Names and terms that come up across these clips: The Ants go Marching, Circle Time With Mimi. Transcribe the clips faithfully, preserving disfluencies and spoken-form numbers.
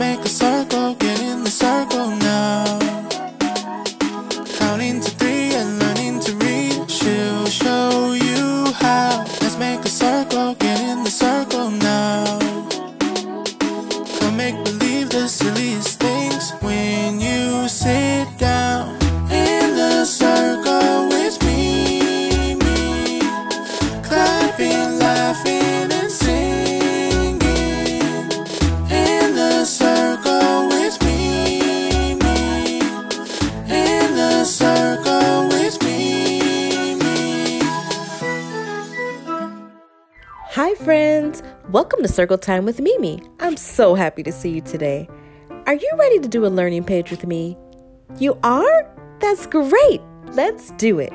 make a circle, get in the circle now. Counting to three and learning to read, she'll show you how. Let's make a circle, get in the circle now. Come make believe the silliest things when you sit down in the circle with me, me. Clapping, laughing, and singing in the circle with me, me. In the circle with me, me. Hi friends, welcome to Circle Time with Mimi. I'm so happy to see you today. Are you ready to do a learning page with me? You are? That's great. Let's do it.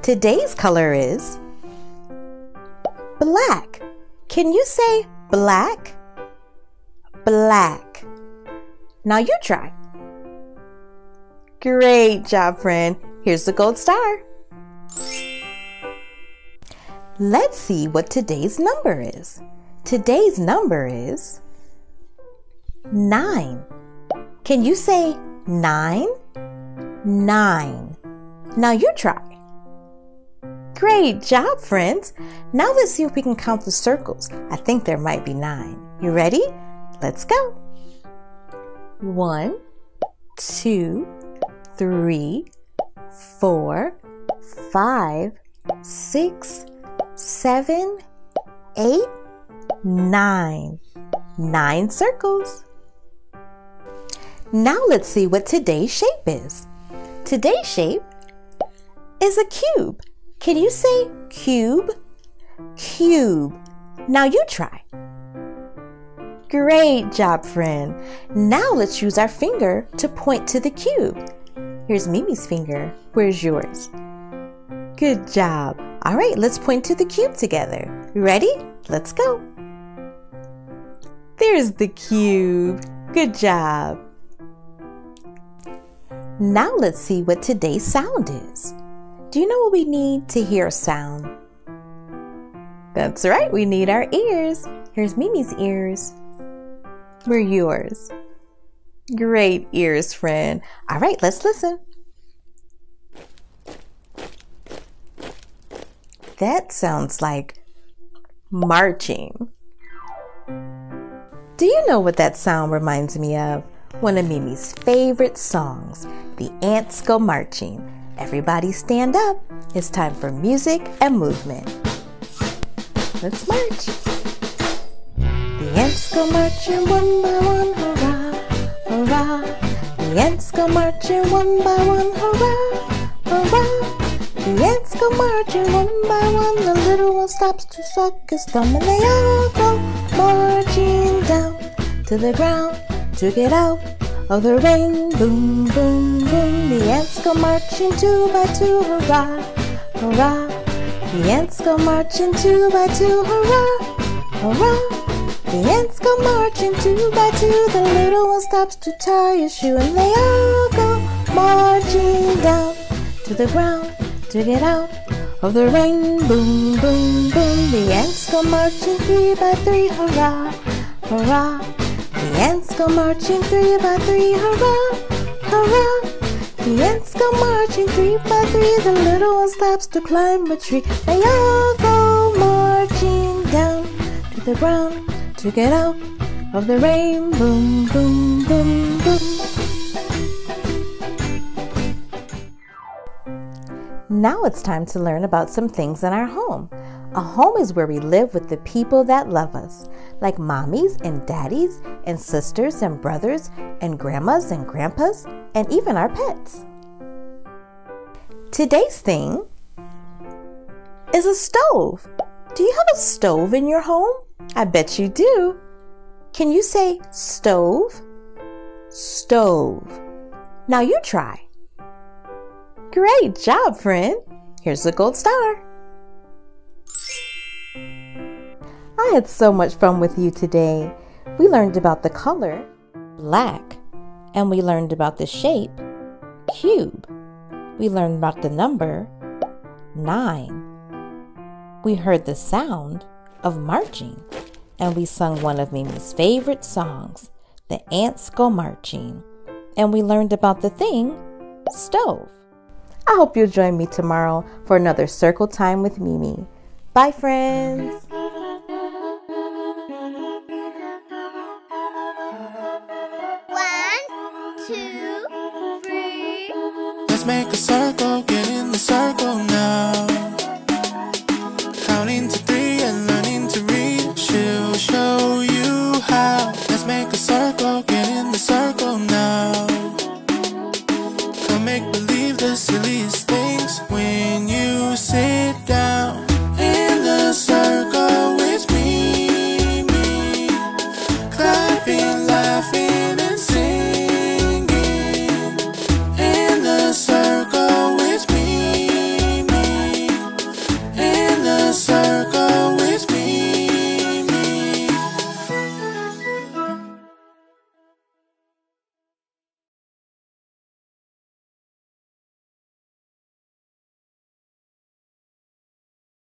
Today's color is black. Can you say black? Black. Now you try. Great job, friend. Here's the gold star. Let's see what today's number is. Today's number is nine. Can you say nine? Nine. Now you try. Great job, friends. Now let's see if we can count the circles. I think there might be nine. You ready? Let's go. One, two, three, four, five, six, seven, eight, nine. Nine circles. Now let's see what today's shape is. Today's shape is a cube. Can you say cube? Cube. Now you try. Great job, friend. Now let's use our finger to point to the cube. Here's Mimi's finger. Where's yours? Good job. All right, let's point to the cube together. Ready? Let's go. There's the cube. Good job. Now let's see what today's sound is. Do you know what we need to hear a sound? That's right, we need our ears. Here's Mimi's ears. Where are yours? Great ears, friend. All right, let's listen. That sounds like marching. Do you know what that sound reminds me of? One of Mimi's favorite songs, The Ants Go Marching. Everybody stand up. It's time for music and movement. Let's march. The ants go marching one by one, hurrah, hurrah. The ants go marching one by one, hurrah, hurrah. The ants go marching one by one, the little one stops to suck his thumb, and they all go marching down to the ground to get out of the rain. Boom, boom, boom. The ants go marching two by two, hurrah, hurrah. The ants go marching two by two, hurrah, hurrah. The ants go marching two by two, the little one stops to tie his shoe, and they all go marching down to the ground to get out of the rain. Boom, boom, boom. The ants go marching three by three, hurrah, hurrah. The ants go marching three by three, hurrah, hurrah. The ants go marching three by three, the little one stops to climb a tree. They all go marching down to the ground to get out of the rain. Boom, boom, boom, boom. Now it's time to learn about some things in our home. A home is where we live with the people that love us, like mommies and daddies and sisters and brothers and grandmas and grandpas and even our pets. Today's thing is a stove. Do you have a stove in your home? I bet you do. Can you say stove? Stove. Now you try. Great job, friend. Here's the gold star. I had so much fun with you today. We learned about the color black, and we learned about the shape cube. We learned about the number nine. We heard the sound of marching, and we sung one of Mimi's favorite songs, The Ants Go Marching, and we learned about the thing, stove. I hope you'll join me tomorrow for another Circle Time with Mimi. Bye, friends. One, two, three. Let's make a circle, get in the circle now. Counting to three and learning to read. She'll show you how. Let's make a circle, get in the circle now. Come make believe the silliest things when you sit down.